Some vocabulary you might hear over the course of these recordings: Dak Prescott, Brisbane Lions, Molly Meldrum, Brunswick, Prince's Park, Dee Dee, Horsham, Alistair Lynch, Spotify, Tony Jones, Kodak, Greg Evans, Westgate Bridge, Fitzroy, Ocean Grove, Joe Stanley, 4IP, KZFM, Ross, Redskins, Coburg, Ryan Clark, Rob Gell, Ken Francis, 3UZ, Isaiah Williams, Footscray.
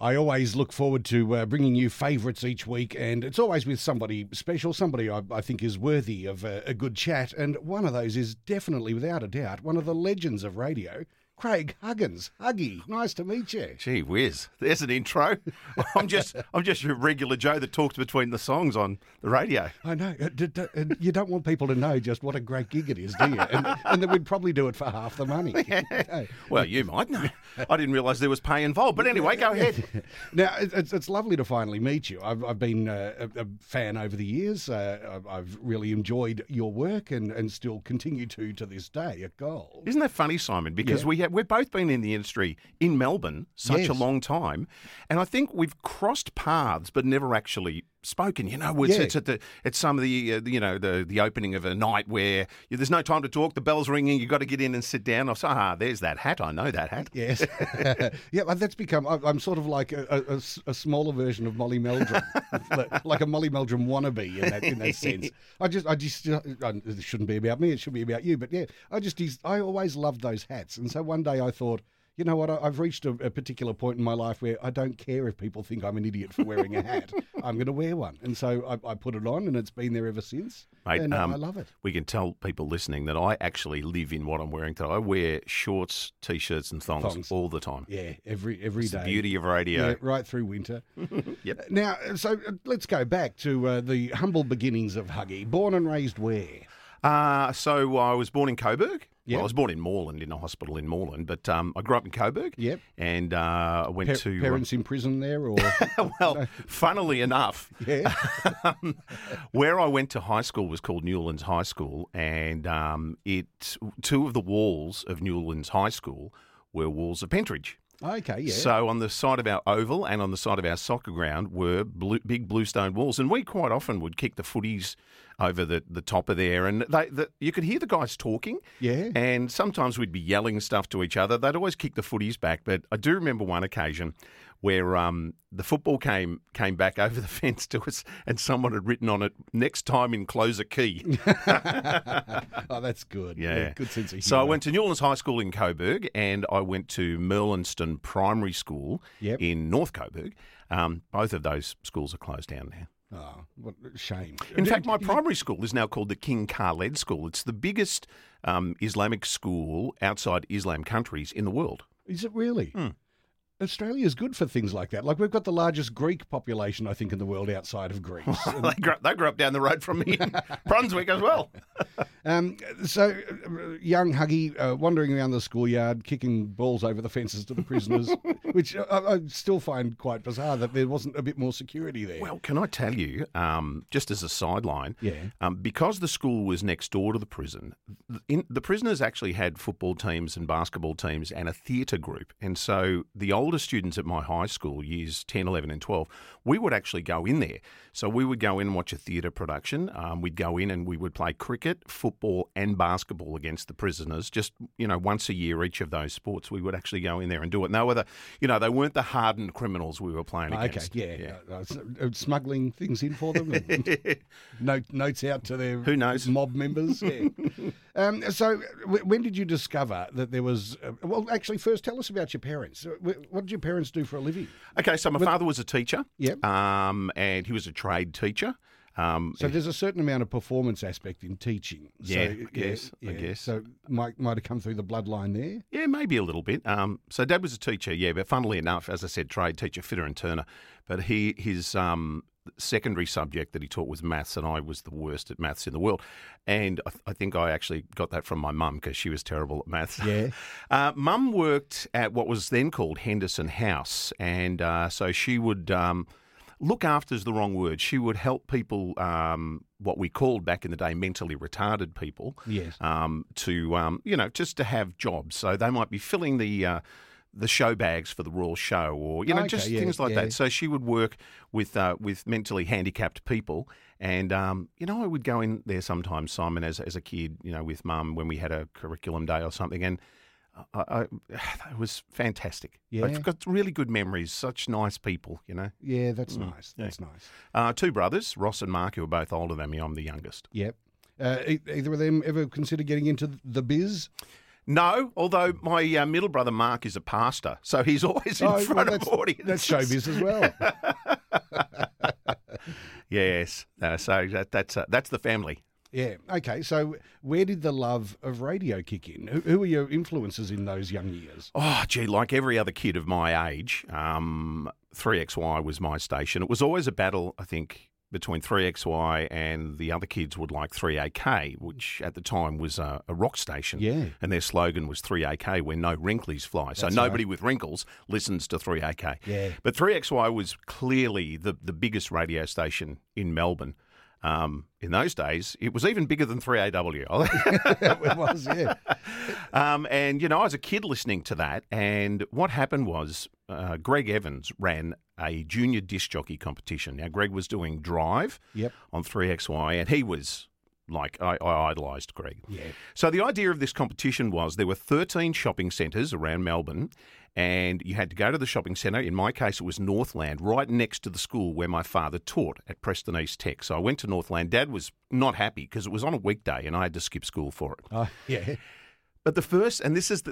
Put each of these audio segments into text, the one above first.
I always look forward to bringing you favourites each week, and it's always with somebody special, somebody I think is worthy of a good chat, and one of those is definitely, without a doubt, one of the legends of radio, Craig Huggins. Huggy, nice to meet you. Gee whiz, there's an intro. I'm just your regular Joe that talks between the songs on the radio. I know. You don't want people to know just what a great gig it is, do you? And then we'd probably do it for half the money. Yeah. Well, you might know. I didn't realise there was pay involved. But anyway, go ahead. Now, it's lovely to finally meet you. I've been a fan over the years. I've really enjoyed your work and still continue to this day at Gold. Isn't that funny, Simon? Because We've both been in the industry in Melbourne such a long time, and I think we've crossed paths but never actually spoken. You know, it's some of the opening of a night where there's no time to talk. The bell's ringing. You've got to get in and sit down. I say, there's that hat. I know that hat. Yes. That's become. I'm sort of like a smaller version of Molly Meldrum, like a Molly Meldrum wannabe in that sense. It shouldn't be about me. It should be about you. But I always loved those hats, and so one day I thought, you know what, I've reached a particular point in my life where I don't care if people think I'm an idiot for wearing a hat. I'm going to wear one. And so I put it on, and it's been there ever since. Mate, and I love it. We can tell people listening that I actually live in what I'm wearing today. I wear shorts, T-shirts and thongs all the time. Yeah, every day. It's the beauty of radio. Yeah, right through winter. Yep. Now, so let's go back to the humble beginnings of Huggy. Born and raised where? So I was born in Coburg. Yep. Well, I was born in Moreland, in a hospital in Moreland, but I grew up in Coburg. Yep. And I went to... Parents in prison there or... Well, funnily enough, where I went to high school was called Newlands High School, and two of the walls of Newlands High School were walls of Pentridge. Okay, yeah. So on the side of our oval and on the side of our soccer ground were big blue stone walls, and we quite often would kick the footies over the top of there, and you could hear the guys talking. Yeah. And sometimes we'd be yelling stuff to each other. They'd always kick the footies back, but I do remember one occasion where the football came back over the fence to us, and someone had written on it, "Next time enclose a key." Oh, that's good. Yeah. Good sense of humour. So I went to Newlands High School in Coburg, and I went to Merlinston Primary School in North Coburg. Both of those schools are closed down now. Oh, what a shame. In fact, my primary school is now called the King Khaled School. It's the biggest Islamic school outside Islam countries in the world. Is it really? Mm. Australia's good for things like that. Like, we've got the largest Greek population, I think, in the world outside of Greece. Well, they grew up down the road from me in Brunswick as well. So, young Huggy wandering around the schoolyard, kicking balls over the fences to the prisoners, which I still find quite bizarre that there wasn't a bit more security there. Well, can I tell you, just as a sideline, because the school was next door to the prison, the prisoners actually had football teams and basketball teams and a theatre group. And so the older students at my high school, years 10, 11 and 12, we would actually go in there. So we would go in and watch a theatre production. We'd go in and we would play cricket, football and basketball against the prisoners, just, once a year each of those sports. We would actually go in there and do it. No other, they weren't the hardened criminals we were playing against. Okay, smuggling things in for them and notes out to their who knows mob members. Yeah. So when did you discover that there was... first tell us about your parents. What did your parents do for a living? Okay, so my father was a teacher, and he was a trade teacher. So there's a certain amount of performance aspect in teaching. I guess. So might have come through the bloodline there? Yeah, maybe a little bit. So Dad was a teacher, but funnily enough, as I said, trade teacher, fitter and turner. But his secondary subject that he taught was maths, and I was the worst at maths in the world. And I think I actually got that from my mum because she was terrible at maths. Yeah. Mum worked at what was then called Henderson House, and so she would... look after is the wrong word. She would help people, what we called back in the day, mentally retarded people, just to have jobs. So they might be filling the show bags for the Royal Show or, things like that. So she would work with mentally handicapped people. And, I would go in there sometimes, Simon, as a kid, with Mum when we had a curriculum day or something. And it was fantastic. Yeah. I've got really good memories, such nice people, Yeah, that's nice. That's nice. Two brothers, Ross and Mark, who are both older than me. I'm the youngest. Yep. Either of them ever consider getting into the biz? No, although my middle brother Mark is a pastor, so he's always in front of audiences. That's showbiz as well. Yes, so that's the family. Yeah. Okay. So, where did the love of radio kick in? Who were your influences in those young years? Oh, gee, like every other kid of my age, 3XY was my station. It was always a battle, I think, between 3XY and the other kids would like 3AK, which at the time was a rock station. Yeah. And their slogan was 3AK, where no wrinklies fly. That's so nobody right. with wrinkles listens to 3AK. Yeah. But 3XY was clearly the biggest radio station in Melbourne. In those days, it was even bigger than 3AW. It was, yeah. And, you know, I was a kid listening to that. And what happened was Greg Evans ran a junior disc jockey competition. Now, Greg was doing Drive on 3XY, and he was like, I idolised Greg. Yeah. So the idea of this competition was there were 13 shopping centres around Melbourne, and you had to go to the shopping centre. In my case, it was Northland, right next to the school where my father taught at Preston East Tech. So I went to Northland. Dad was not happy because it was on a weekday and I had to skip school for it. Oh, yeah. But the first, and this is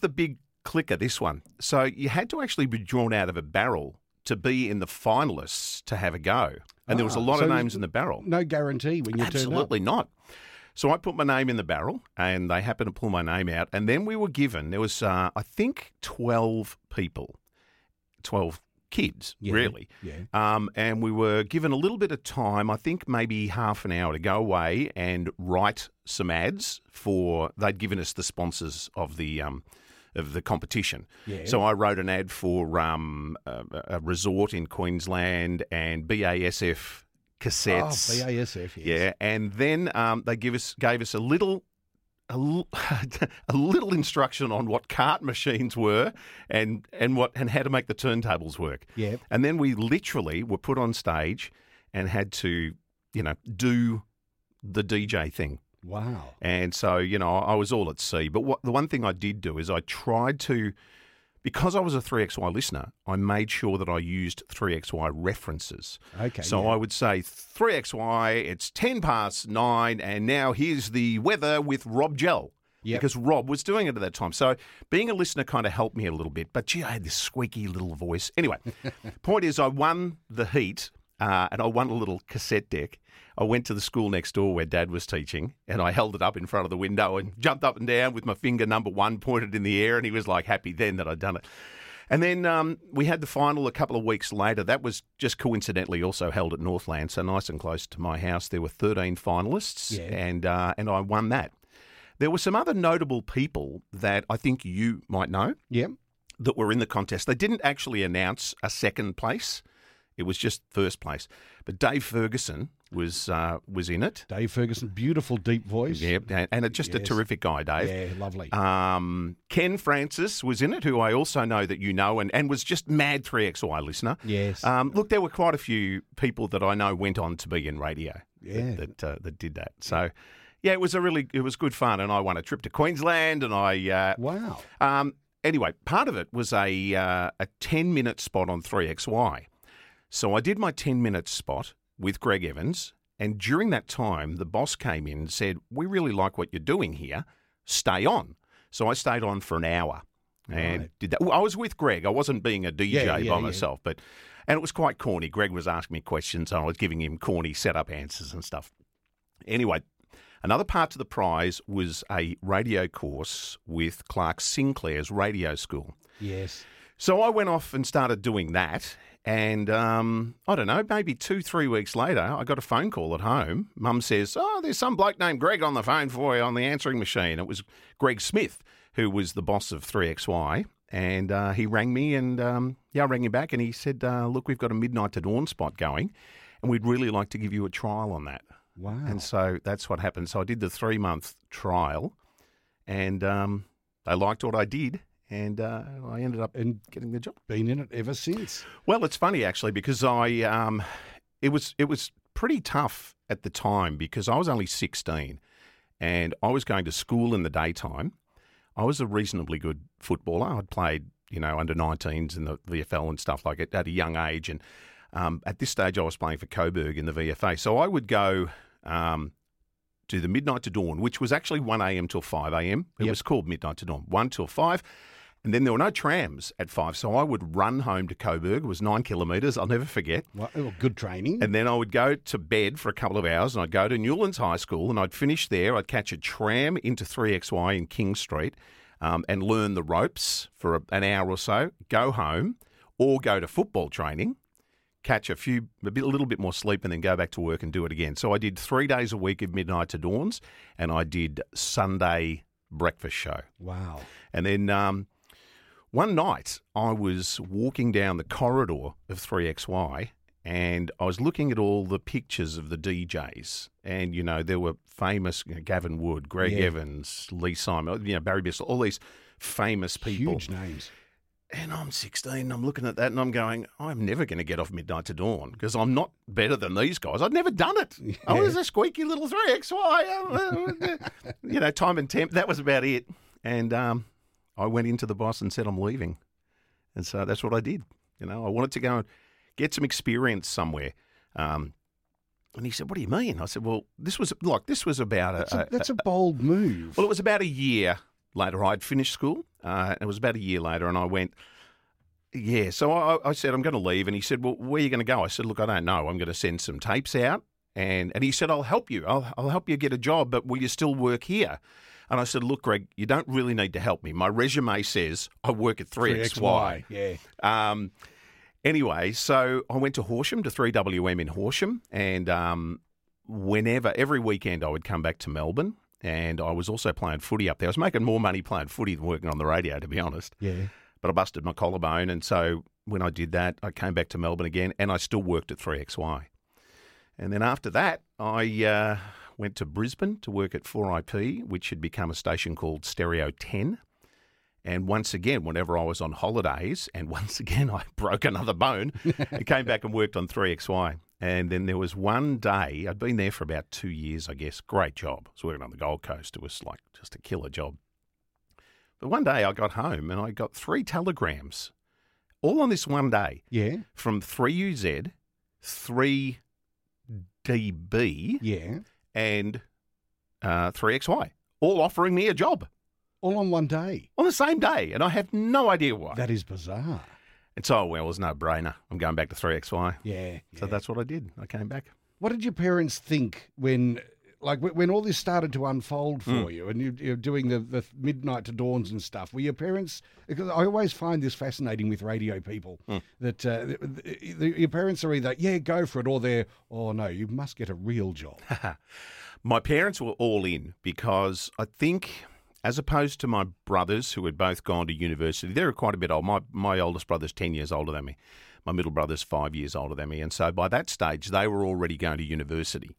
the big clicker, this one. So you had to actually be drawn out of a barrel to be in the finalists to have a go. And there was a lot of names in the barrel. No guarantee when you turn up. Absolutely not. So I put my name in the barrel, and they happened to pull my name out. And then we were given, there was, I think, 12 people, 12 kids, really. Yeah. And we were given a little bit of time, I think maybe half an hour, to go away and write some ads for, they'd given us the sponsors of the competition. Yeah. So I wrote an ad for a resort in Queensland and BASF cassettes. Oh, BASF, yes. Yeah, and then they gave us a little instruction on what cart machines were and how to make the turntables work. Yeah. And then we literally were put on stage and had to, you know, do the DJ thing. Wow. And so, you know, I was all at sea. But the one thing I did do is I tried to, because I was a 3XY listener, I made sure that I used 3XY references. Okay. So I would say, 3XY, it's 9:10, and now here's the weather with Rob Gell. Yep. Because Rob was doing it at that time. So being a listener kind of helped me a little bit. But, gee, I had this squeaky little voice. Anyway, point is I won the heat. And I won a little cassette deck. I went to the school next door where Dad was teaching, and I held it up in front of the window and jumped up and down with my finger number one pointed in the air, and he was like happy then that I'd done it. And then we had the final a couple of weeks later. That was just coincidentally also held at Northland, so nice and close to my house. There were 13 finalists, and I won that. There were some other notable people that I think you might know that were in the contest. They didn't actually announce a second place. It was just first place. But Dave Ferguson was in it. Dave Ferguson, beautiful deep voice. Yeah, and just a terrific guy, Dave. Yeah, lovely. Ken Francis was in it, who I also know that you know and was just mad 3XY listener. Yes. Look, there were quite a few people that I know went on to be in radio that did that. So, yeah, it was good fun. And I won a trip to Queensland and I... wow. Anyway, part of it was a 10-minute spot on 3XY. So I did my 10-minute spot with Greg Evans, and during that time, the boss came in and said, "We really like what you're doing here. Stay on." So I stayed on for an hour and did that. I was with Greg. I wasn't being a DJ by myself, but it was quite corny. Greg was asking me questions, and I was giving him corny setup answers and stuff. Anyway, another part to the prize was a radio course with Clark Sinclair's radio school. Yes. So I went off and started doing that. And I don't know, maybe 2-3 weeks later, I got a phone call at home. Mum says, "Oh, there's some bloke named Greg on the phone for you on the answering machine." It was Greg Smith, who was the boss of 3XY. And he rang me and I rang him back and he said, "Look, we've got a midnight to dawn spot going and we'd really like to give you a trial on that." Wow. And so that's what happened. So I did the 3-month trial and they liked what I did. And I ended up getting the job. Been in it ever since. Well, it's funny, actually, because it was pretty tough at the time because I was only 16 and I was going to school in the daytime. I was a reasonably good footballer. I'd played, you know, under 19s in the VFL and stuff like it at a young age. And at this stage, I was playing for Coburg in the VFA. So I would go to the Midnight to Dawn, which was actually 1am till 5am. It was called Midnight to Dawn, 1 till 5. And then there were no trams at 5, so I would run home to Coburg. It was 9 kilometres. I'll never forget. Well, good training. And then I would go to bed for a couple of hours, and I'd go to Newlands High School, and I'd finish there. I'd catch a tram into 3XY in King Street and learn the ropes for an hour or so, go home or go to football training, catch a little bit more sleep, and then go back to work and do it again. So I did 3 days a week of Midnight to Dawns, and I did Sunday breakfast show. Wow. And then... one night, I was walking down the corridor of 3XY, and I was looking at all the pictures of the DJs. And, you know, there were famous Gavin Wood, Greg Evans, Lee Simon, Barry Bissell, all these famous people. Huge names. And I'm 16, and I'm looking at that, and I'm going, I'm never going to get off Midnight to Dawn because I'm not better than these guys. I'd never done it. Yeah. I was a squeaky little 3XY. Time and temp. That was about it. And... I went into the boss and said, I'm leaving. And so that's what I did. I wanted to go and get some experience somewhere. And he said, what do you mean? I said, well, this was about a bold move. Well, it was about a year later. I'd finished school. It was about a year later. And I went, yeah. So I said, I'm going to leave. And he said, well, where are you going to go? I said, look, I don't know. I'm going to send some tapes out. And he said, I'll help you. I'll help you get a job, but will you still work here? And I said, look, Greg, you don't really need to help me. My resume says I work at 3XY. Yeah. Anyway, so I went to Horsham, to 3WM in Horsham. And every weekend I would come back to Melbourne. And I was also playing footy up there. I was making more money playing footy than working on the radio, to be honest. Yeah. But I busted my collarbone. And so when I did that, I came back to Melbourne again. And I still worked at 3XY. And then after that, I went to Brisbane to work at 4IP, which had become a station called Stereo 10. And once again, whenever I was on holidays, and once again I broke another bone, I came back and worked on 3XY. And then there was one day, I'd been there for about 2 years, I guess. Great job. I was working on the Gold Coast. It was like just a killer job. But one day I got home and I got 3 telegrams, all on this one day. Yeah. From 3UZ, 3DB, and 3XY, all offering me a job. All on one day? On the same day, and I have no idea why. That is bizarre. And so, well, it was no brainer. I'm going back to 3XY. Yeah. So that's what I did. I came back. What did your parents think when all this started to unfold for you and you're doing the Midnight to Dawns and stuff? Were your parents, because I always find this fascinating with radio people, that your parents are either, go for it, or they're, oh no, you must get a real job. My parents were all in, because I think, as opposed to my brothers who had both gone to university, they were quite a bit old. My oldest brother's 10 years older than me. My middle brother's 5 years older than me. And so by that stage, they were already going to university.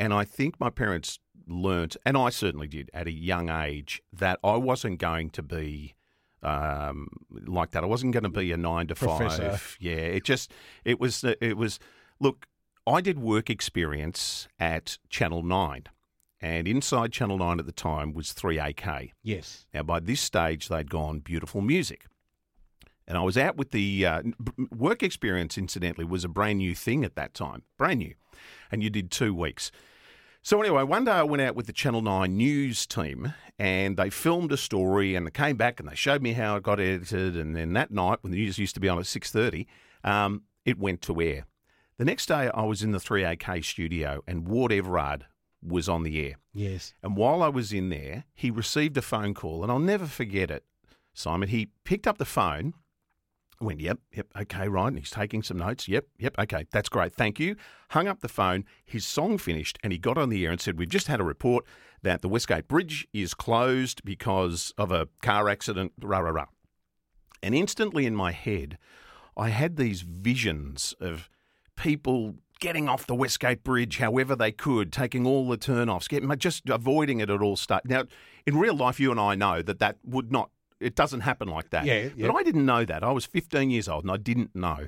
And I think my parents learnt, and I certainly did at a young age, that I wasn't going to be like that. I wasn't going to be a 9 to 5. Professor. Yeah, it was. Look, I did work experience at Channel 9, and inside Channel 9 at the time was 3AK. Yes. Now, by this stage, they'd gone Beautiful Music. And I was out with the work experience, incidentally, was a brand new thing at that time. Brand new. And you did 2 weeks. So anyway, one day I went out with the Channel 9 news team and they filmed a story and they came back and they showed me how it got edited. And then that night, when the news used to be on at 6:30, it went to air. The next day I was in the 3AK studio and Ward Everard was on the air. Yes. And while I was in there, he received a phone call, and I'll never forget it, Simon. He picked up the phone. I went, yep, okay, right, and he's taking some notes. Yep, okay, that's great, thank you. Hung up the phone, his song finished, and he got on the air and said, we've just had a report that the Westgate Bridge is closed because of a car accident, rah, rah, rah. And instantly in my head, I had these visions of people getting off the Westgate Bridge however they could, taking all the turn-offs, just avoiding it at all starts. Now, in real life, you and I know that would not. It doesn't happen like that. Yeah. But I didn't know that. I was 15 years old and I didn't know.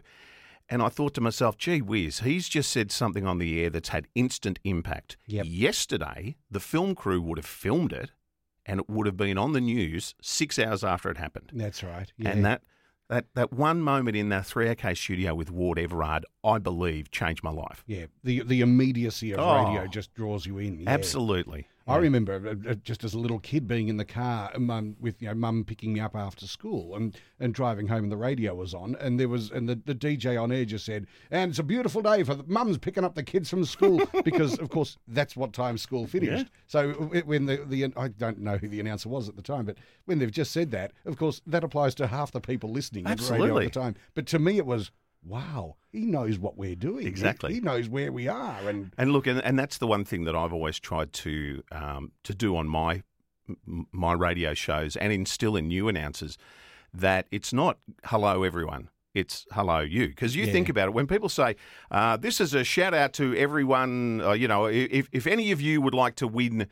And I thought to myself, gee whiz, he's just said something on the air that's had instant impact. Yep. Yesterday, the film crew would have filmed it and it would have been on the news 6 hours after it happened. That's right. Yeah. And that one moment in the 3AK studio with Ward Everard, I believe, changed my life. Yeah, the immediacy of radio just draws you in. Yeah. Absolutely. I remember just as a little kid being in the car with mum picking me up after school and driving home and the radio was on and the DJ on air just said, and it's a beautiful day for mum's picking up the kids from school because, of course, that's what time school finished. Yeah. So when the I don't know who the announcer was at the time, but when they've just said that, of course, that applies to half the people listening Absolutely. To radio at the time. But to me it was, wow, he knows what we're doing. Exactly. He knows where we are. And look, and that's the one thing that I've always tried to do on my radio shows and instill in new announcers, that it's not hello everyone, it's hello you. Because you think about it, when people say, this is a shout out to everyone, if any of you would like to win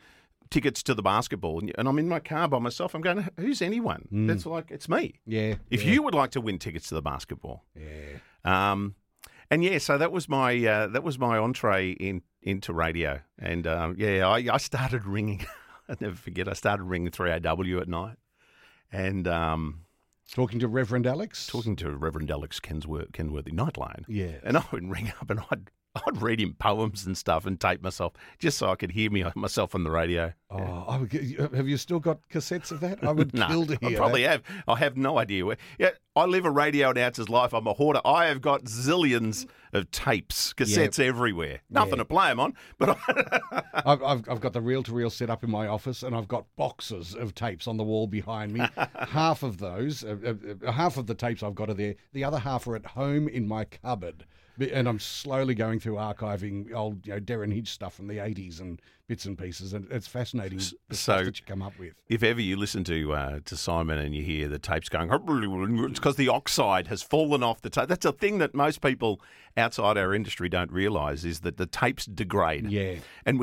tickets to the basketball, and I'm in my car by myself, I'm going, who's anyone? That's like, it's me. Yeah. If you would like to win tickets to the basketball. Yeah. So that was my entree into radio, and I started ringing. I'll never forget. I started ringing 3AW at night, and talking to Reverend Alex Kenworthy, Nightline. Yeah, and I would ring up and I'd read him poems and stuff and tape myself just so I could hear myself on the radio. Oh, yeah. Have you still got cassettes of that? I would kill to hear. I probably have. I have no idea. Yeah, I live a radio announcer's life. I'm a hoarder. I have got zillions of tapes, cassettes everywhere. Nothing to play them on, but I've got the reel-to-reel set up in my office, and I've got boxes of tapes on the wall behind me. Half of those, half of the tapes I've got are there. The other half are at home in my cupboard. And I'm slowly going through archiving old, Darren Hitch stuff from the 80s and bits and pieces, and it's fascinating the stuff that you come up with. If ever you listen to Simon and you hear the tapes going, it's because the oxide has fallen off the tape. That's a thing that most people outside our industry don't realise, is that the tapes degrade. Yeah. And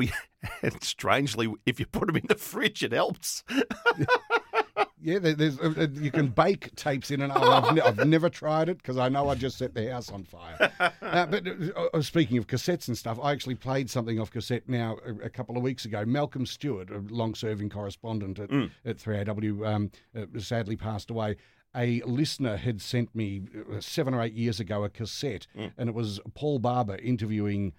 strangely, if you put them in the fridge, it helps. Yeah, there's you can bake tapes in an oven. I've never tried it because I know I just set the house on fire. But speaking of cassettes and stuff, I actually played something off cassette now a couple of weeks ago. Malcolm Stewart, a long-serving correspondent at 3AW, sadly passed away. A listener had sent me 7 or 8 years ago a cassette, and it was Paul Barber interviewing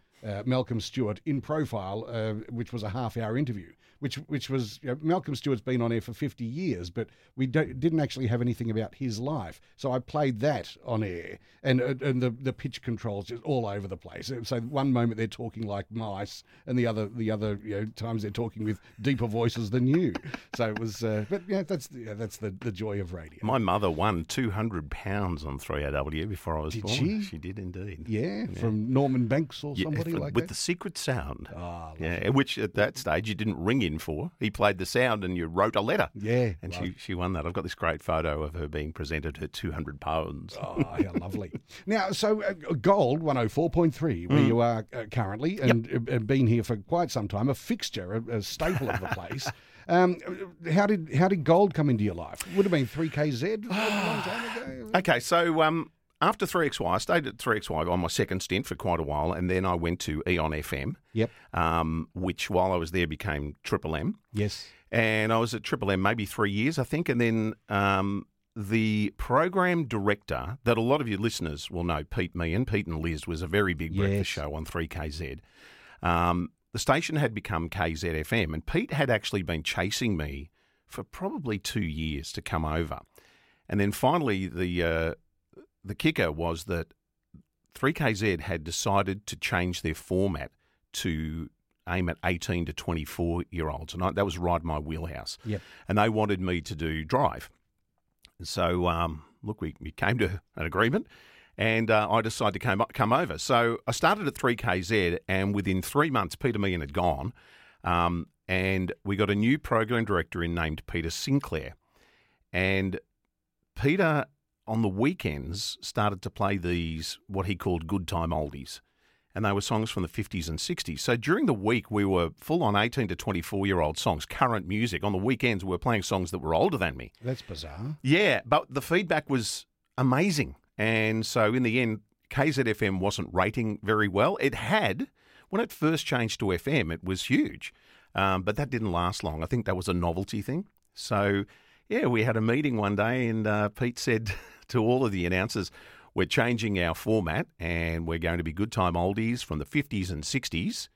Malcolm Stewart in profile, which was a half-hour interview. Which was, Malcolm Stewart's been on air for 50 years, but we didn't actually have anything about his life. So I played that on air, and the pitch controls just all over the place. So one moment they're talking like mice, and the other times they're talking with deeper voices than you. So it was, that's the joy of radio. My mother won 200 pounds on 3AW before I was born. She? She did indeed. Yeah, from Norman Banks or somebody like that. With the secret sound. Oh, yeah, which at that stage you didn't ring in for. He played the sound and you wrote a letter. Yeah. And she won that. I've got this great photo of her being presented her 200 pounds. Oh, how lovely. Now, so Gold 104.3, where you are currently and been here for quite some time, a fixture, a staple of the place. How did Gold come into your life? Would have been 3KZ a long time ago. Okay, so after 3XY, I stayed at 3XY on my second stint for quite a while, and then I went to Eon FM, which while I was there became Triple M. Yes. And I was at Triple M maybe 3 years, I think, and then the program director that a lot of your listeners will know, Pete Meehan, Pete and Liz, was a very big breakfast show on 3KZ. The station had become KZFM, and Pete had actually been chasing me for probably 2 years to come over. And then finally the kicker was that 3KZ had decided to change their format to aim at 18 to 24-year-olds, and that was right in my wheelhouse. Yep. And they wanted me to do drive. And so, we came to an agreement, and I decided to come over. So I started at 3KZ, and within 3 months, Peter Meehan had gone, and we got a new program director named Peter Sinclair. And Peter, on the weekends, started to play these, what he called good time oldies. And they were songs from the 50s and 60s. So during the week, we were full on 18 to 24-year-old songs, current music. On the weekends, we were playing songs that were older than me. That's bizarre. Yeah, but the feedback was amazing. And so in the end, KZFM wasn't rating very well. It had, when it first changed to FM, it was huge. But that didn't last long. I think that was a novelty thing. So, yeah, we had a meeting one day and Pete said to all of the announcers, We're changing our format and we're going to be good time oldies from the 50s and 60s.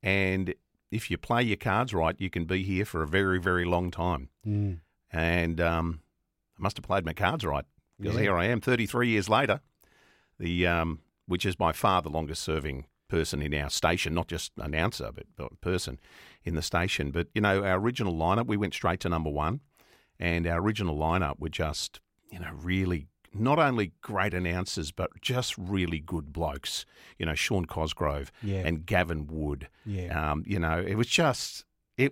And if you play your cards right, you can be here for a very, very long time. Mm. And I must have played my cards right because here I am 33 years later, the which is by far the longest serving person in our station, not just announcer, but person in the station. But, you know, our original lineup, we went straight to number one, and our original lineup were just, you know, really not only great announcers, but just really good blokes. You know, Sean Cosgrove and Gavin Wood. Yeah. You know, it was just Phil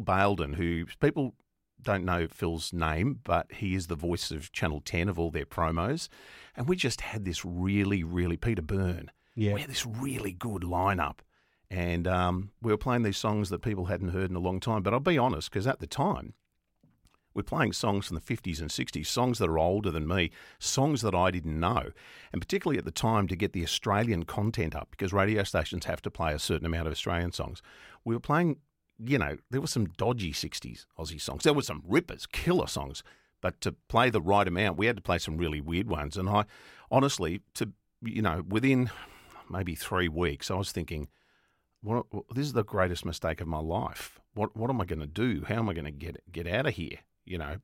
Baildon, who people don't know Phil's name, but he is the voice of Channel 10 of all their promos. And we just had this really, really Peter Byrne. Yeah. We had this really good lineup, and we were playing these songs that people hadn't heard in a long time. But I'll be honest, because at the time, we're playing songs from the 50s and 60s, songs that are older than me, songs that I didn't know, and particularly at the time to get the Australian content up, because radio stations have to play a certain amount of Australian songs. We were playing, you know, there were some dodgy 60s Aussie songs. There were some rippers, killer songs, but to play the right amount, we had to play some really weird ones. And I honestly, to you know, within maybe 3 weeks, I was thinking, well, this is the greatest mistake of my life. What am I going to do? How am I going to get out of here? You know,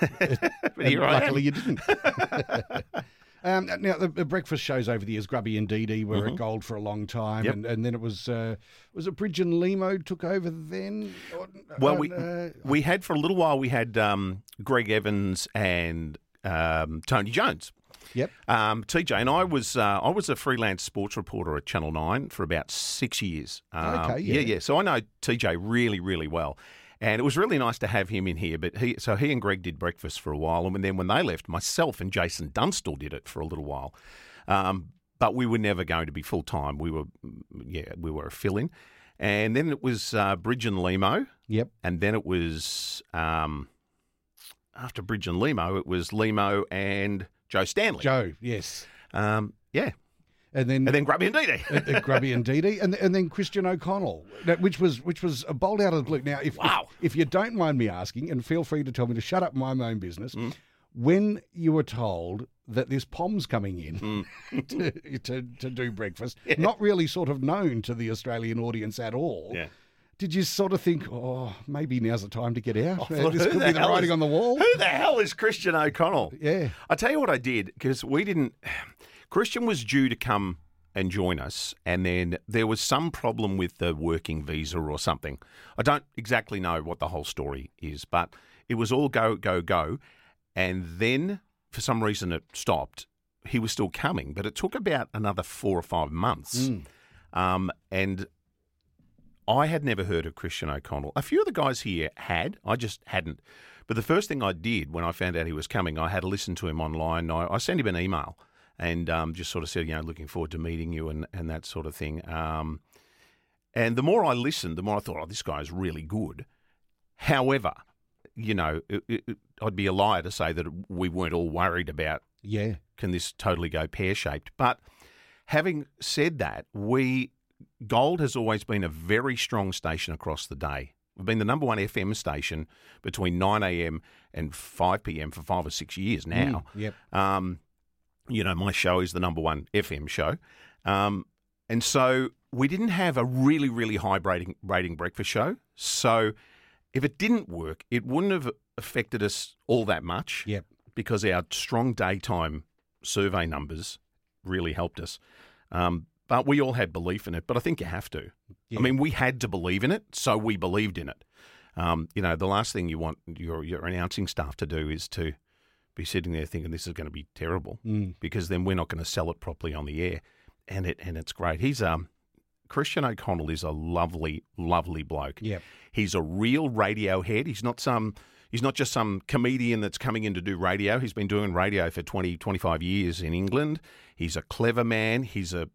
but here luckily you didn't. Now, the breakfast shows over the years, Grubby and Dee Dee were at Gold for a long time, and then it was it Bridge and Lehmo took over then? Well, we had for a little while, we had Greg Evans and Tony Jones. Yep. TJ and I was a freelance sports reporter at Channel 9 for about 6 years. So I know TJ really, really well, and it was really nice to have him in here. But he and Greg did breakfast for a while, and then when they left, myself and Jason Dunstall did it for a little while. But we were never going to be full time. We were a fill in, and then it was Bridge and Lehmo. Yep. And then it was after Bridge and Lehmo, it was Lehmo and Joe Stanley. Joe, yes. And then Grubby and Dee Dee. Grubby and Dee Dee. And then Christian O'Connell, which was a bolt out of the blue. Now, if you don't mind me asking, and feel free to tell me to shut up my own business, when you were told that this Pom's coming in to do breakfast, not really sort of known to the Australian audience at all, did you sort of think, oh, maybe now's the time to get out? This could be the writing on the wall. Who the hell is Christian O'Connell? Yeah. I tell you what I did, because we didn't... Christian was due to come and join us, and then there was some problem with the working visa or something. I don't exactly know what the whole story is, but it was all go, go, go. And then, for some reason, it stopped. He was still coming, but it took about another 4 or 5 months. And... I had never heard of Christian O'Connell. A few of the guys here had. I just hadn't. But the first thing I did when I found out he was coming, I had a listen to him online. I sent him an email and just sort of said, you know, looking forward to meeting you and that sort of thing. And the more I listened, the more I thought, oh, this guy's really good. However, you know, I'd be a liar to say that we weren't all worried about, can this totally go pear-shaped? But having said that, Gold has always been a very strong station across the day. We've been the number one FM station between 9 a.m. and 5 p.m. for 5 or 6 years now. You know, my show is the number one FM show. And so we didn't have a really, really high rating breakfast show. So if it didn't work, it wouldn't have affected us all that much because our strong daytime survey numbers really helped us. But we all had belief in it, but I think you have to. Yeah. I mean, we had to believe in it, so we believed in it. You know, the last thing you want your announcing staff to do is to be sitting there thinking this is going to be terrible because then we're not going to sell it properly on the air. And it's great. He's Christian O'Connell is a lovely, lovely bloke. Yeah. He's a real radio head. He's not just some comedian that's coming in to do radio. He's been doing radio for 20, 25 years in England. He's a clever man. He is a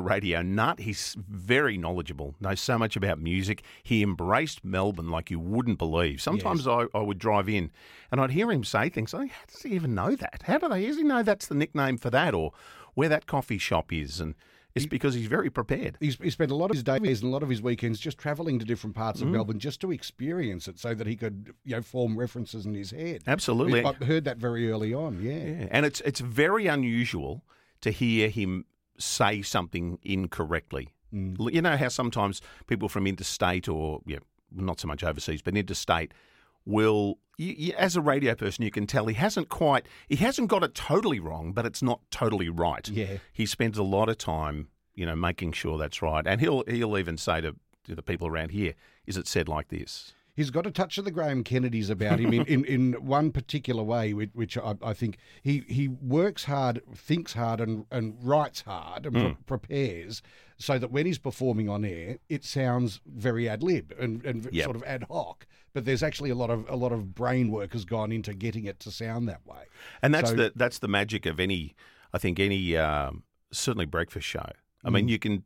radio nut. He's very knowledgeable, knows so much about music. He embraced Melbourne like you wouldn't believe. Sometimes I would drive in and I'd hear him say things. I think, how does he even know that? How does he know that's the nickname for that or where that coffee shop is? And It's because he's very prepared. He spent a lot of his days and a lot of his weekends just travelling to different parts of Melbourne just to experience it so that he could, you know, form references in his head. Absolutely. I heard that very early on, yeah. And it's very unusual to hear him say something incorrectly. Mm. You know how sometimes people from interstate or, yeah, not so much overseas, but interstate will... You, as a radio person, you can tell he hasn't got it totally wrong, but it's not totally right. Yeah. He spends a lot of time, you know, making sure that's right. And he'll even say to the people around here, is it said like this? He's got a touch of the Graham Kennedys about him in one particular way, which I think he works hard, thinks hard, and writes hard and prepares so that when he's performing on air, it sounds very ad lib and yep. sort of ad hoc. But there's actually a lot of brain work has gone into getting it to sound that way. And that's the magic of any certainly breakfast show. I mean, you can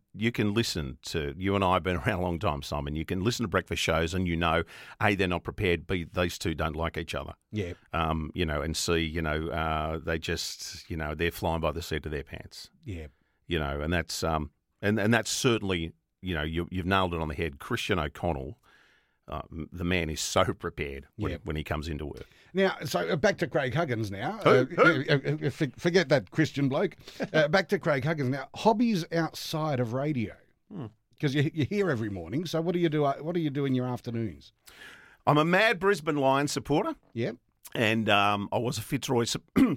listen to, you and I have been around a long time, Simon. You can listen to breakfast shows and you know, A, they're not prepared, B, these two don't like each other. Yeah. You know, and C, you know, they just, you know, they're flying by the seat of their pants. Yeah. You know, and that's and that's certainly, you know, you've nailed it on the head. Christian O'Connell. The man is so prepared when he comes into work. Now, so back to Craig Huggins now. Who? Forget that Christian bloke. Back to Craig Huggins now. Hobbies outside of radio, because you're here every morning. So what do you do? What do you do in your afternoons? I'm a mad Brisbane Lions supporter. Yep. And I was a Fitzroy.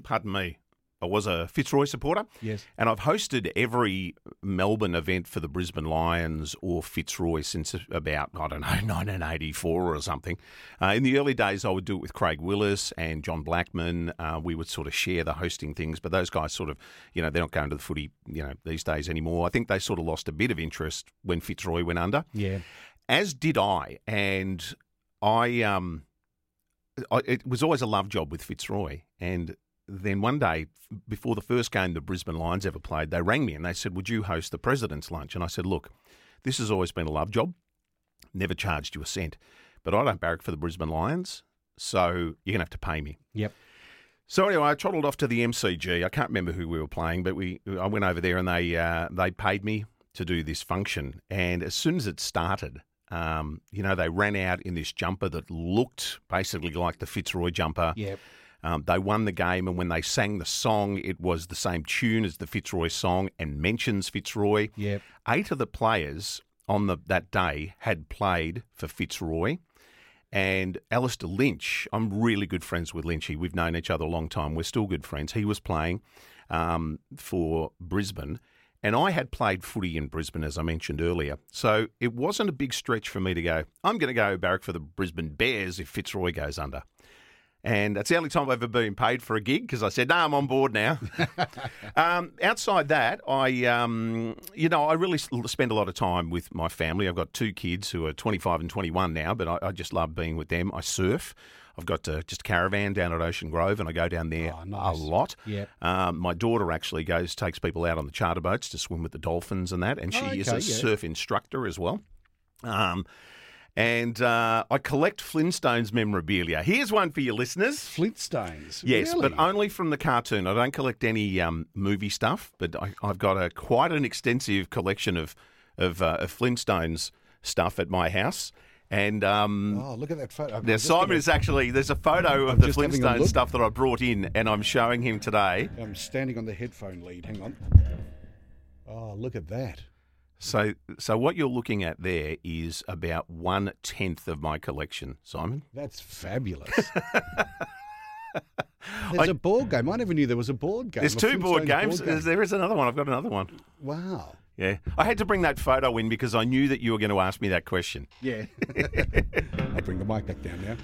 Pardon me. I was a Fitzroy supporter. Yes. And I've hosted every Melbourne event for the Brisbane Lions or Fitzroy since about, I don't know, 1984 or something. In the early days, I would do it with Craig Willis and John Blackman. We would sort of share the hosting things, but those guys sort of, you know, they're not going to the footy, you know, these days anymore. I think they sort of lost a bit of interest when Fitzroy went under. Yeah. As did I. And I it was always a love job with Fitzroy. And then one day, before the first game the Brisbane Lions ever played, they rang me and they said, would you host the President's Lunch? And I said, look, this has always been a love job. Never charged you a cent. But I don't barrack for the Brisbane Lions, so you're going to have to pay me. Yep. So anyway, I trottled off to the MCG. I can't remember who we were playing, but I went over there and they paid me to do this function. And as soon as it started, you know, they ran out in this jumper that looked basically like the Fitzroy jumper. Yep. They won the game, and when they sang the song, it was the same tune as the Fitzroy song and mentions Fitzroy. Yep. 8 of the players on that day had played for Fitzroy, and Alistair Lynch, I'm really good friends with Lynchy. We've known each other a long time. We're still good friends. He was playing for Brisbane, and I had played footy in Brisbane, as I mentioned earlier. So it wasn't a big stretch for me to go, I'm going to go barrack for the Brisbane Bears if Fitzroy goes under. And that's the only time I've ever been paid for a gig because I said, no, I'm on board now. Outside that, I really spend a lot of time with my family. I've got 2 kids who are 25 and 21 now, but I just love being with them. I surf. I've got just a caravan down at Ocean Grove, and I go down there a lot. Yep. My daughter actually takes people out on the charter boats to swim with the dolphins and that, and she is a surf instructor as well. And I collect Flintstones memorabilia. Here's one for your listeners. Flintstones? Yes, really? But only from the cartoon. I don't collect any movie stuff, but I've got quite an extensive collection of Flintstones stuff at my house. And look at that photo. Now, Simon is actually, there's a photo of the Flintstones stuff that I brought in, and I'm showing him today. I'm standing on the headphone lead. Hang on. Oh, look at that. So what you're looking at there is about 1/10 of my collection, Simon. That's fabulous. There's a board game. I never knew there was a board game. There's 2 board games. There is another one. I've got another one. Wow. Yeah. I had to bring that photo in because I knew that you were going to ask me that question. Yeah. I bring the mic back down now.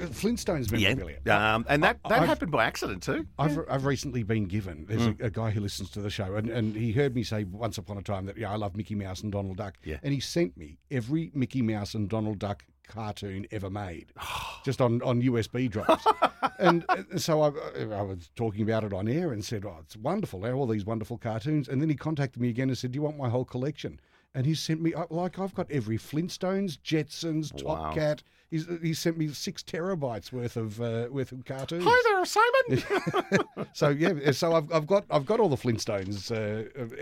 Flintstones memorabilia. Yeah. And that happened by accident too. I've recently been given. There's a guy who listens to the show, and he heard me say once upon a time that I love Mickey Mouse and Donald Duck. Yeah. And he sent me every Mickey Mouse and Donald Duck cartoon ever made, just on USB drives. And so I was talking about it on air and said, oh, it's wonderful, there are all these wonderful cartoons. And then he contacted me again and said, do you want my whole collection? And he sent me, I've got every Flintstones, Jetsons, Top Cat. He sent me 6 terabytes worth of cartoons. Hi there, Simon. so I've got all the Flintstones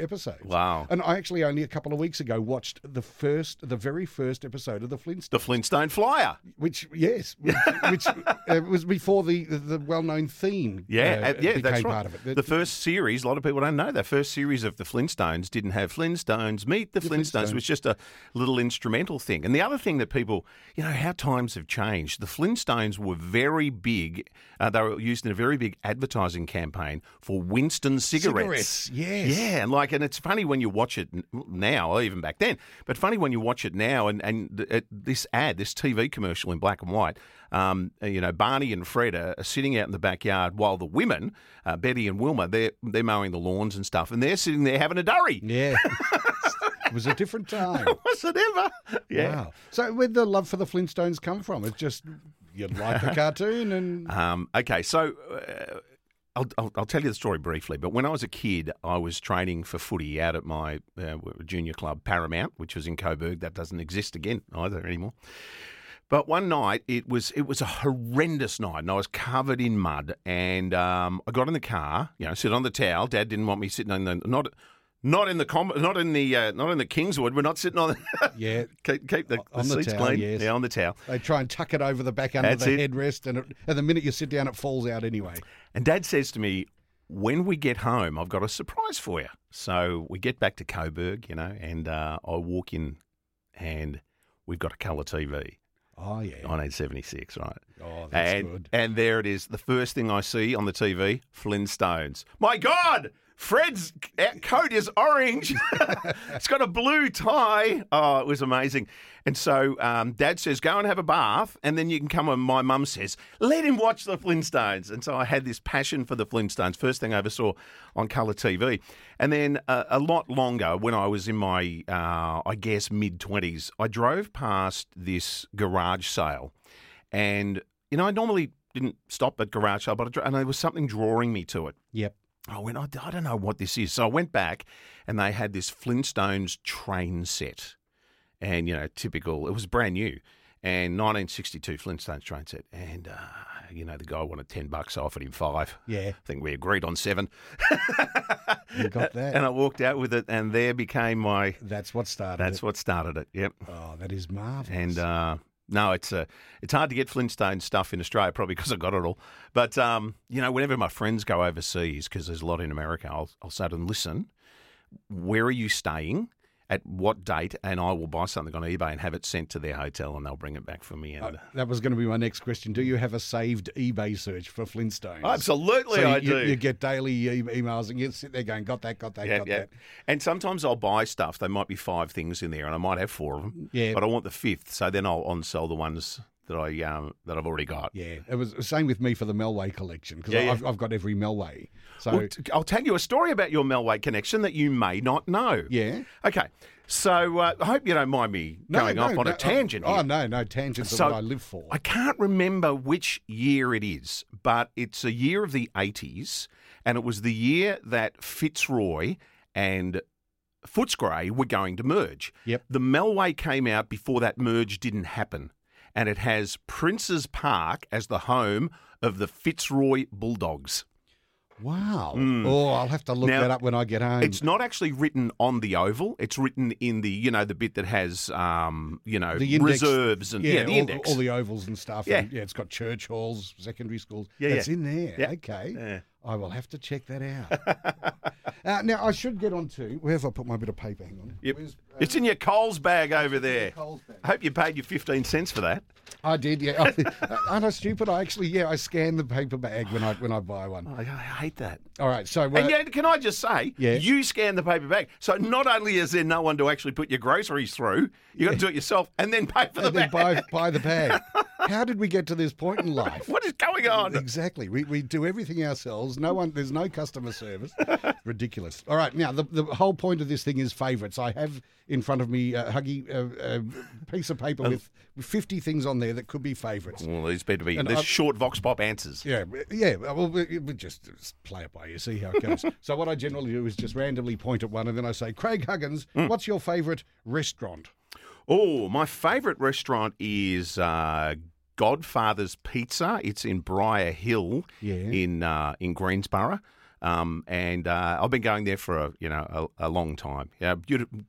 episodes. Wow! And I actually only a couple of weeks ago watched the very first episode of the Flintstones. The Flintstone Flyer, which was before the well-known theme. Yeah, became that's right. Part of it. The first series, a lot of people don't know, that first series of the Flintstones didn't have Flintstones Meet the Flintstones. It was just a little instrumental thing. And the other thing that people, you know, how times have changed. The Flintstones were very big. They were used in a very big advertising campaign for Winston cigarettes. Yes. Yeah, and it's funny when you watch it now, or even back then, but funny when you watch it now and this ad, this TV commercial in black and white, Barney and Fred are sitting out in the backyard while the women, Betty and Wilma, they're mowing the lawns and stuff, and they're sitting there having a durry. Yeah. It was a different time. Was it ever? Yeah. Wow. So where'd the love for the Flintstones come from? It's just you like the cartoon and... Okay, so I'll tell you the story briefly, but when I was a kid, I was training for footy out at my junior club, Paramount, which was in Coburg. That doesn't exist again either anymore. But one night, it was a horrendous night, and I was covered in mud, and I got in the car, sit on the towel. Dad didn't want me sitting on the... Not in the Kingswood. We're not sitting on. Yeah, keep the seats towel, clean. Yes. Yeah, on the towel. They try and tuck it over the back under That's the it. Headrest, and the minute you sit down, it falls out anyway. And Dad says to me, "When we get home, I've got a surprise for you." So we get back to Coburg, and I walk in, and we've got a colour TV. Oh yeah, 1976, right? Oh, that's good. And there it is. The first thing I see on the TV, Flintstones. My God. Fred's coat is orange. It's got a blue tie. Oh, it was amazing. And so Dad says, go and have a bath, and then you can come. And my mum says, let him watch the Flintstones. And so I had this passion for the Flintstones, first thing I ever saw on colour TV. And then a lot longer, when I was in my, mid-20s, I drove past this garage sale. And, I normally didn't stop at garage sale, but there was something drawing me to it. Yep. I went, I don't know what this is. So I went back, and they had this Flintstones train set. And, typical, it was brand new. And 1962 Flintstones train set. And, the guy wanted $10, I offered him $5. Yeah. I think we agreed on $7. You got that. And I walked out with it, and there became my... That's what started it, yep. Oh, that is marvellous. And... no, it's hard to get Flintstone stuff in Australia, probably because I got it all. But, whenever my friends go overseas, because there's a lot in America, I'll say to them, listen, where are you staying? At what date? And I will buy something on eBay and have it sent to their hotel, and they'll bring it back for me. And that was going to be my next question. Do you have a saved eBay search for Flintstones? Absolutely, so I do. You get daily emails, and you sit there going, got that. And sometimes I'll buy stuff. There might be 5 things in there, and I might have 4 of them. Yeah. But I want the 5th, so then I'll on-sell the ones that I've already got. Yeah, it was the same with me for the Melway collection, because I've got every Melway. So I'll tell you a story about your Melway connection that you may not know. Yeah. Okay. So I hope you don't mind me going off on a tangent. Tangents are what I live for. I can't remember which year it is, but it's a year of the 80s, and it was the year that Fitzroy and Footscray were going to merge. Yep. The Melway came out before that merge didn't happen. And it has Prince's Park as the home of the Fitzroy Bulldogs. Wow. Mm. Oh, I'll have to look that up when I get home. It's not actually written on the oval. It's written in the, the bit that has, the index, reserves and the index. All the ovals and stuff. Yeah. And, it's got church halls, secondary schools. Yeah, it's in there. Yeah. Okay. Yeah. I will have to check that out. Now, I should get on to... Where have I put my bit of paper? Hang on. Yep. It's in your Coles bag over there. I hope you paid your 15 cents for that. I did, yeah. Aren't I stupid? I actually, I scan the paper bag when I buy one. Oh, I hate that. All right, so... and can I just say, you scan the paper bag, so not only is there no one to actually put your groceries through, you've got to do it yourself and then pay for the bag. And then buy the bag. How did we get to this point in life? What is going on? Exactly. We do everything ourselves. No one. There's no customer service. Ridiculous. All right. Now, the whole point of this thing is favourites. I have in front of me, Huggy, a piece of paper with 50 things on there that could be favourites. Well, these better be. There's short vox pop answers. Yeah. Well, we just play it by ear, see how it goes. So what I generally do is just randomly point at one, and then I say, Craig Huggins, what's your favourite restaurant? Oh, my favourite restaurant is Godfather's Pizza. It's in Briar Hill in Greensborough. And I've been going there for a long time. Yeah,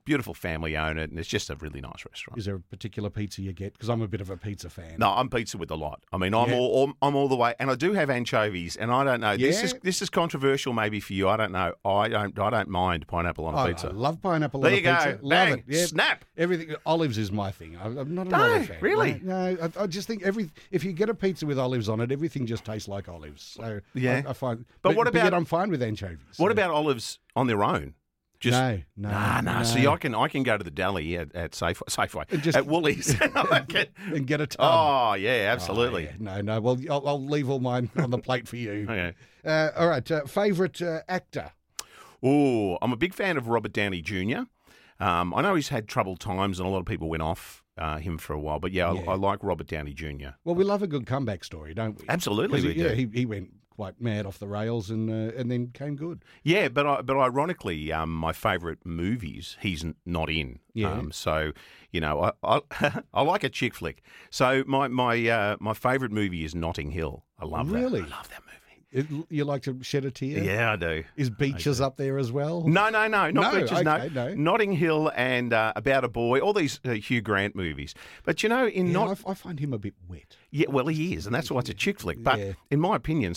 beautiful family own it, and it's just a really nice restaurant. Is there a particular pizza you get? Because I'm a bit of a pizza fan. No, I'm pizza with a lot. I mean, I'm all the way, and I do have anchovies, and I don't know. Yeah. This is controversial, maybe for you. I don't know. I don't mind pineapple on a pizza. I love pineapple on a pizza. There you go. Love it. Yeah. Snap. Everything. Olives is my thing. I'm not an olive fan. Really? No, I just think if you get a pizza with olives on it, everything just tastes like olives. So yeah, I find. But what about? Yet I'm fine with anchovies. What about olives on their own? Just, no. See, I can go to the deli at Safeway, just, at Woolies, and get a tub. Oh yeah, absolutely. Oh, yeah. No. Well, I'll leave all mine on the plate for you. Okay. All right. Favorite actor? Oh, I'm a big fan of Robert Downey Jr. I know he's had troubled times, and a lot of people went off him for a while. But I like Robert Downey Jr. Well, we love a good comeback story, don't we? Absolutely, we do. He went quite mad off the rails and then came good. Yeah, but ironically, my favourite movies he's not in. Yeah. I like a chick flick. So my favourite movie is Notting Hill. I love that. Really, I love that movie. You like to shed a tear? Yeah, I do. Is Beaches up there as well? No. Not Beaches, okay, no. Notting Hill and About a Boy, all these Hugh Grant movies. But, I find him a bit wet. Yeah, well, he is, and that's why it's a chick flick. But in my opinion,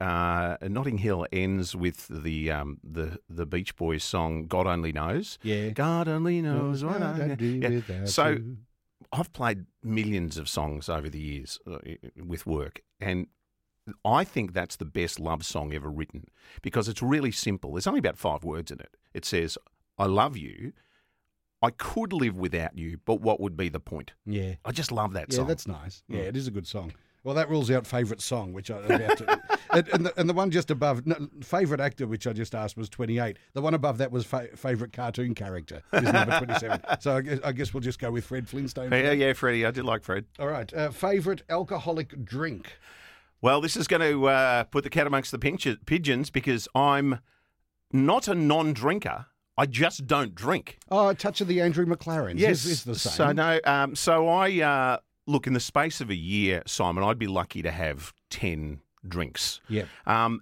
Notting Hill ends with the Beach Boys song, God Only Knows. Yeah. God Only Knows what I do without you. I've played millions of songs over the years with work, and I think that's the best love song ever written because it's really simple. There's only about 5 words in it. It says, I love you. I could live without you, but what would be the point? Yeah. I just love that song. Yeah, that's nice. Yeah, it is a good song. Well, that rules out favourite song, which I'm about to... and the one just above, favourite actor, which I just asked, was 28. The one above that was favourite cartoon character, is number 27. So I guess we'll just go with Fred Flintstone. Yeah, Freddie. I did like Fred. All right. Favourite alcoholic drink? Well, this is going to put the cat amongst the pigeons because I'm not a non-drinker. I just don't drink. Oh, a touch of the Andrew McLaren. Yes. Is the same. So, no. So I, look, in the space of a year, Simon, I'd be lucky to have 10 drinks. Yeah. And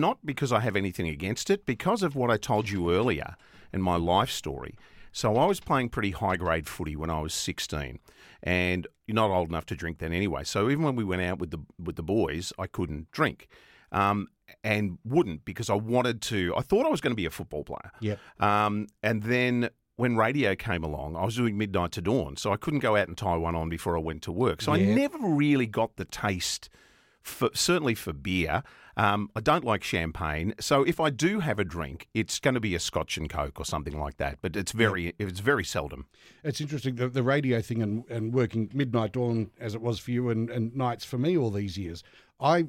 not because I have anything against it, because of what I told you earlier in my life story. So I was playing pretty high-grade footy when I was 16, and you're not old enough to drink then anyway. So even when we went out with the boys, I couldn't drink and wouldn't because I wanted to. I thought I was going to be a football player. Yep. And then when radio came along, I was doing midnight to dawn, so I couldn't go out and tie one on before I went to work. So I never really got the taste, certainly for beer. I don't like champagne, so if I do have a drink, it's going to be a Scotch and Coke or something like that. But it's very seldom. It's interesting the radio thing and working midnight dawn as it was for you and nights for me all these years. I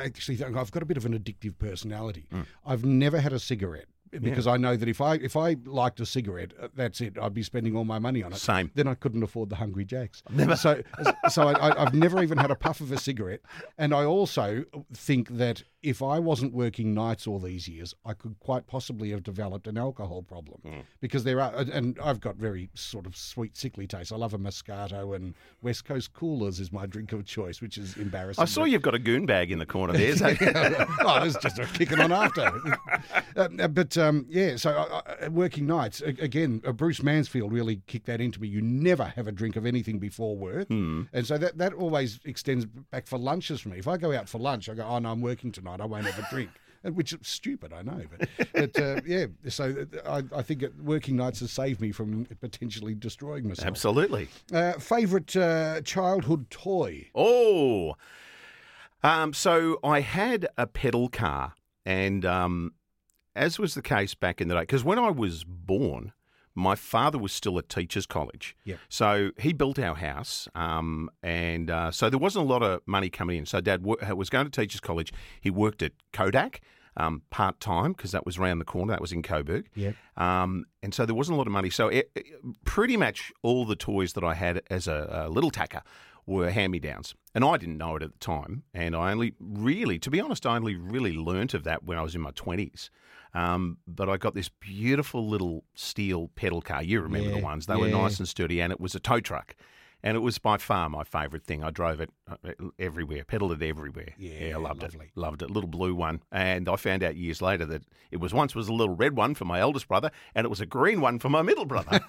actually think I've got a bit of an addictive personality. Mm. I've never had a cigarette. Because I know that if I liked a cigarette, that's it. I'd be spending all my money on it. Same. Then I couldn't afford the Hungry Jacks. Never. So I've never even had a puff of a cigarette. And I also think that if I wasn't working nights all these years, I could quite possibly have developed an alcohol problem. Mm. Because there are, and I've got very sort of sweet, sickly taste. I love a Moscato, and West Coast Coolers is my drink of choice, which is embarrassing. I saw you've got a goon bag in the corner there. So. I was just kicking on after. So working nights, again, Bruce Mansfield really kicked that into me. You never have a drink of anything before work. Mm. And so that always extends back for lunches for me. If I go out for lunch, I go, oh, no, I'm working tonight. I won't have a drink, which is stupid, I know. So I think working nights has saved me from potentially destroying myself. Absolutely. Favourite childhood toy? Oh, so I had a pedal car and... as was the case back in the day, because when I was born, my father was still at teachers' college. Yep. So he built our house, and so there wasn't a lot of money coming in. So Dad was going to teachers' college. He worked at Kodak part-time, because that was round the corner. That was in Coburg. Yep. And so there wasn't a lot of money. So pretty much all the toys that I had as a little tacker were hand-me-downs. And I didn't know it at the time. And I only really, to be honest, I only really learnt of that when I was in my 20s. But I got this beautiful little steel pedal car. You remember the ones. They were nice and sturdy, and it was a tow truck. And it was by far my favourite thing. I drove it everywhere, pedalled it everywhere. Yeah, I loved it. Little blue one. And I found out years later that it was once was a little red one for my eldest brother, and it was a green one for my middle brother.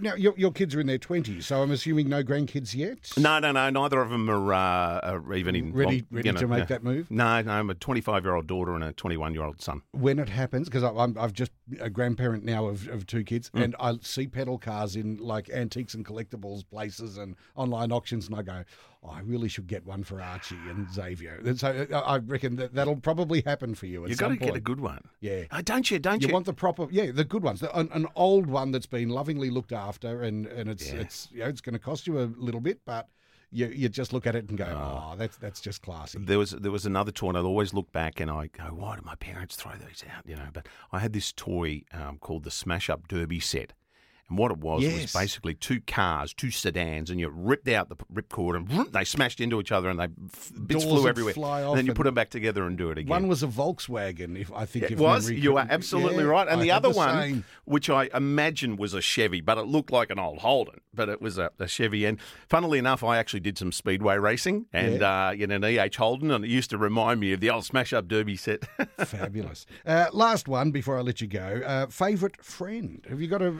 Now, your kids are in their 20s, so I'm assuming no grandkids yet? No. Neither of them are even in... Ready to make that move? No. I'm a 25-year-old daughter and a 21-year-old son. When it happens, because I've just a grandparent now of two kids, and I see pedal cars in like antiques and collectibles places and online auctions, and I go, oh, I really should get one for Archie and Xavier. And so I reckon that'll probably happen for you at some point. You've got to get a good one. Yeah. Oh, don't you? You want the proper, the good ones. An old one that's been lovingly looked after, and it's going to cost you a little bit, but you just look at it and go, oh, that's just classy. There was another toy, and I'd always look back and I go, why did my parents throw these out? But I had this toy called the Smash Up Derby set. And what it was basically two cars, two sedans, and you ripped out the ripcord and vroom, they smashed into each other and bits flew everywhere. And then you put them back together and do it again. One was a Volkswagen, if it was. You are absolutely right. And the other one, which I imagine was a Chevy, but it looked like an old Holden, but it was a Chevy. And funnily enough, I actually did some speedway racing in an EH Holden, and it used to remind me of the old Smash Up Derby set. Fabulous. Last one before I let you go. Favourite friend? Have you got a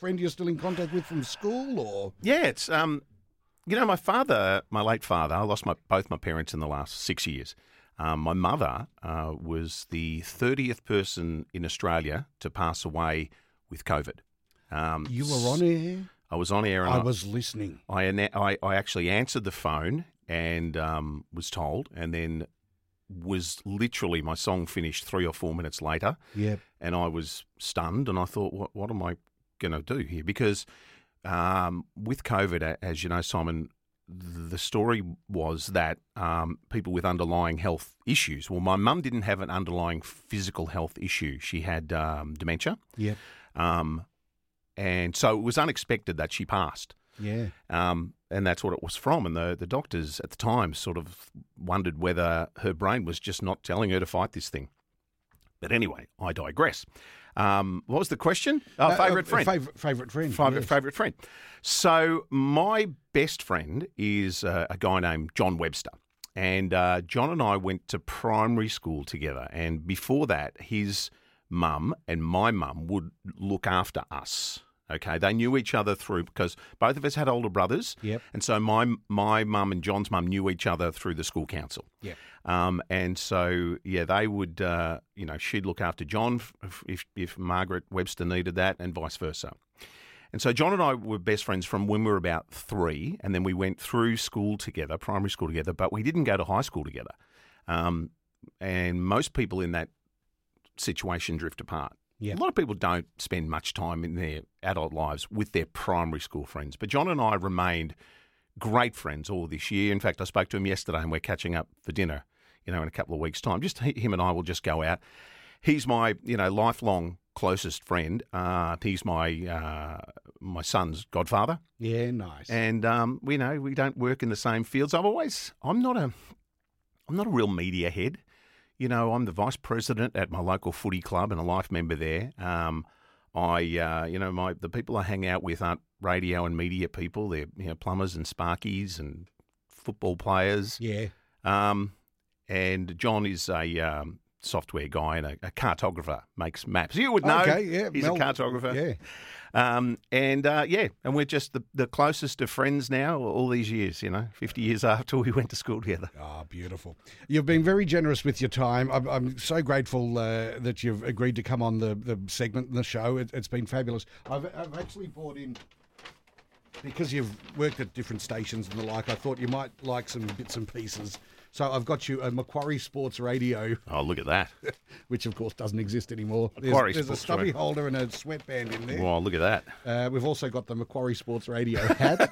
friend you're still in contact with from school, or? Yeah, it's, my late father, I lost both my parents in the last 6 years. My mother was the 30th person in Australia to pass away with COVID. You were on air? I was on air. And I was listening. I actually answered the phone and was told, and then was literally, my song finished 3 or 4 minutes later. Yep. And I was stunned, and I thought, what am I going to do here? Because with COVID, as you know, Simon, the story was that people with underlying health issues. Well, my mum didn't have an underlying physical health issue. She had dementia. Yeah. And so it was unexpected that she passed. Yeah. And that's what it was from. And the doctors at the time sort of wondered whether her brain was just not telling her to fight this thing. But anyway, I digress. What was the question? Favourite friend. Favourite friend. So my best friend is a guy named John Webster. And John and I went to primary school together. And before that, his mum and my mum would look after us. Okay, they knew each other through, because both of us had older brothers. Yep. And so my mum and John's mum knew each other through the school council. Yeah. And so, they would, she'd look after John if Margaret Webster needed that, and vice versa. And so John and I were best friends from when we were about three, and then we went through school together, primary school together, but we didn't go to high school together. And most people in that situation drift apart. Yep. A lot of people don't spend much time in their adult lives with their primary school friends. But John and I remained great friends all this year. In fact, I spoke to him yesterday, and we're catching up for dinner, in a couple of weeks' time. Just him and I will just go out. He's my, lifelong closest friend. He's my son's godfather. Yeah, nice. And we don't work in the same fields. I'm not a real media head. I'm the vice president at my local footy club and a life member there. The people I hang out with aren't radio and media people. They're plumbers and sparkies and football players. Yeah. And John is a software guy and a cartographer, makes maps. You would know. Okay, yeah. He's a cartographer. Yeah. And we're just the closest of friends now all these years, 50 years after we went to school together. Oh, beautiful. You've been very generous with your time. I'm so grateful that you've agreed to come on the segment and the show. It's been fabulous. I've actually brought in, because you've worked at different stations and the like, I thought you might like some bits and pieces. So I've got you a Macquarie Sports Radio. Oh, look at that. Which, of course, doesn't exist anymore. There's a stubby holder and a sweatband in there. Wow, look at that. We've also got the Macquarie Sports Radio hat.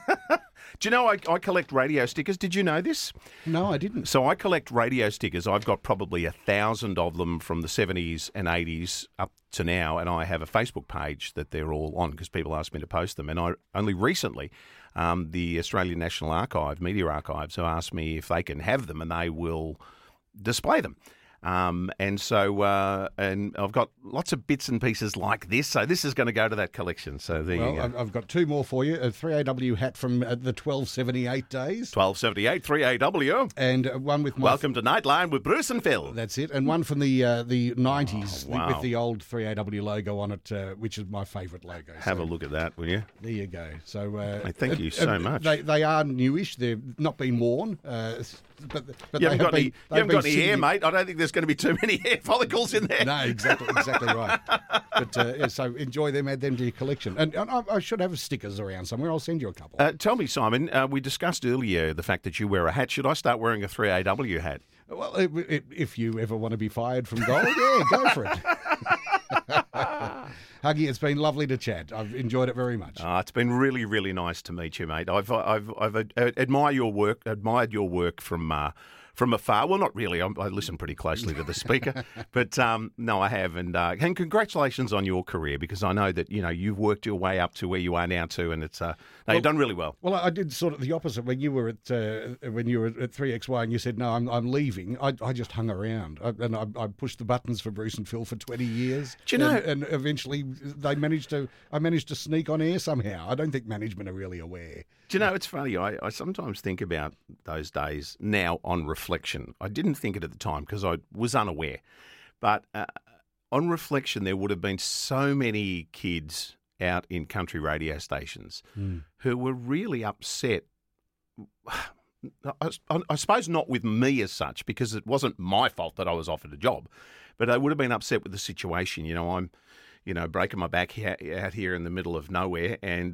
Do you know I collect radio stickers? Did you know this? No, I didn't. So I collect radio stickers. I've got probably 1,000 of them from the 70s and 80s up to now, and I have a Facebook page that they're all on because people ask me to post them. And I only recently, the Australian National Archive, Media Archives, have asked me if they can have them and they will display them. And so, and I've got lots of bits and pieces like this. So this is going to go to that collection. So there you go. I've got two more for you. A 3AW hat from the 1278 days. 1278, 3AW. And one with... Welcome to Nightline with Bruce and Phil. That's it. And one from the 90s with the old 3AW logo on it, which is my favourite logo. Have a look at that, will you? There you go. So thank you so much. They are newish. They've not been worn. But you haven't got any hair, mate. I don't think there's going to be too many hair follicles in there. No, exactly right. But so enjoy them, add them to your collection. And I should have stickers around somewhere. I'll send you a couple. Tell me, Simon, we discussed earlier the fact that you wear a hat. Should I start wearing a 3AW hat? Well, if you ever want to be fired from gold, yeah, go for it. Huggy, it's been lovely to chat. I've enjoyed it very much. It's been really, really nice to meet you, mate. I've admired your work from afar. Well, not really. I listen pretty closely to the speaker, but no, I have. And congratulations on your career, because I know that you've worked your way up to where you are now too, and it's you've done really well. Well, I did sort of the opposite when you were at 3XY and you said no, I'm leaving. I just hung around and I pushed the buttons for Bruce and Phil for 20 years. Do you know? And eventually they managed to sneak on air somehow. I don't think management are really aware. Do you know? It's funny. I sometimes think about those days now on reflection. I didn't think it at the time because I was unaware. But on reflection, there would have been so many kids out in country radio stations who were really upset. I suppose not with me as such, because it wasn't my fault that I was offered a job, but I would have been upset with the situation. I'm, breaking my back out here in the middle of nowhere, and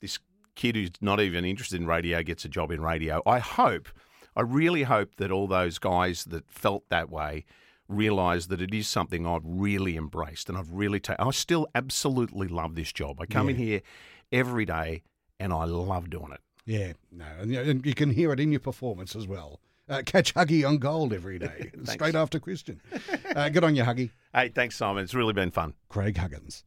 this kid who's not even interested in radio gets a job in radio. I really hope that all those guys that felt that way realise that it is something I've really embraced and I've really I still absolutely love this job. I come in here every day and I love doing it. Yeah, no, and you can hear it in your performance as well. Catch Huggy on gold every day, straight after Christian. Good on you, Huggy. Hey, thanks, Simon. It's really been fun. Craig Huggins.